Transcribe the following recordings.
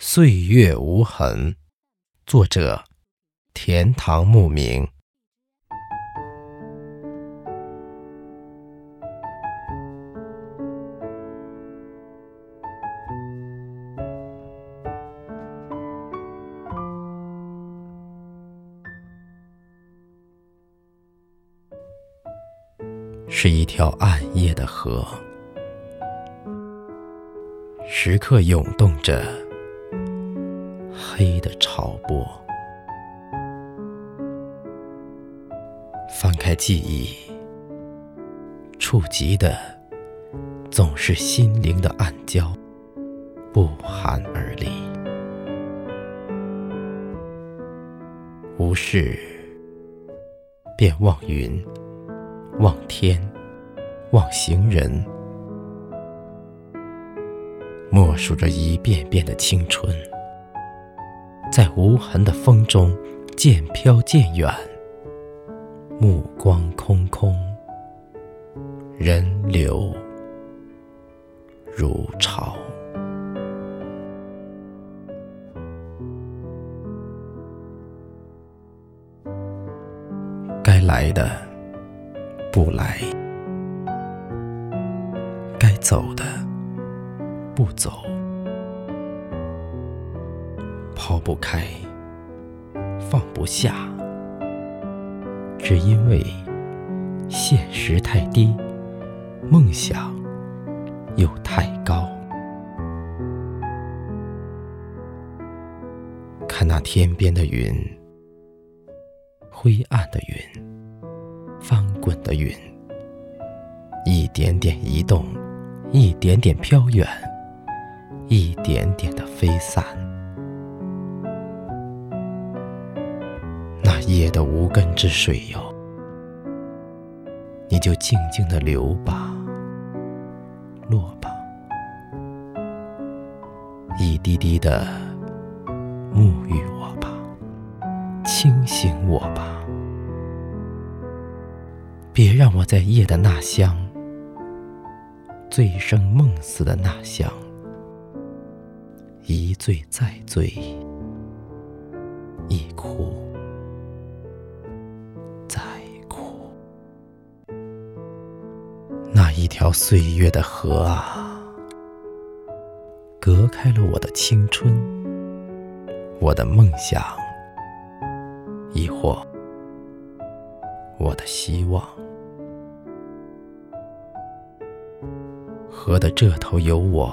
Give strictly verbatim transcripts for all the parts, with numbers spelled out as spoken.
岁月无痕，作者田堂牧明。是一条暗夜的河，时刻涌动着黑的潮波。翻开记忆，触及的总是心灵的暗礁，不寒而栗。无事便望云，望天，望行人，默数着一遍遍的青春，在无痕的风中渐飘渐远，目光空空，人流如潮。该来的不来，该走的不走，抛不开，放不下，只因为现实太低，梦想又太高。看那天边的云，灰暗的云，翻滚的云，一点点移动，一点点飘远，一点点的飞散。那夜的无根之水哟，你就静静的流吧，落吧，一滴滴的沐浴我吧，清醒我吧，别让我在夜的那乡，醉生梦死的那乡，一醉再醉，一哭再哭。那一条岁月的河啊，隔开了我的青春，我的梦想，亦或我的希望。河的这头有我，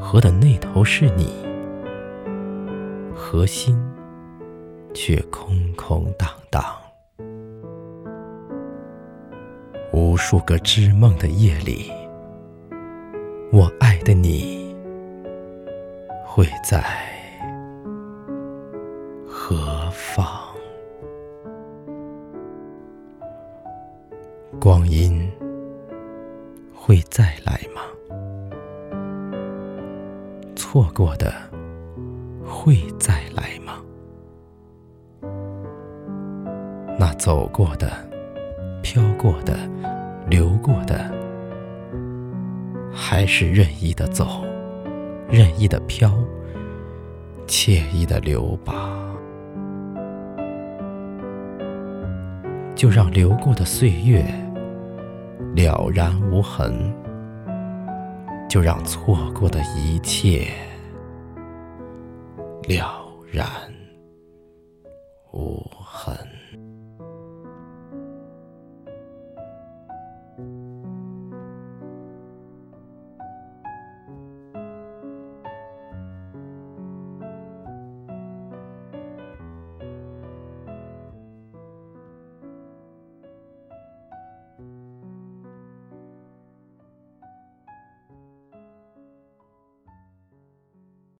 河的那头是你，河心却空空荡荡。无数个织梦的夜里，我爱的你会在何方？光阴会再来吗？错过的会再来吗？那走过的，飘过的，流过的，还是任意的走，任意的飘，惬意的流吧。就让流过的岁月了然无痕，就让错过的一切了然。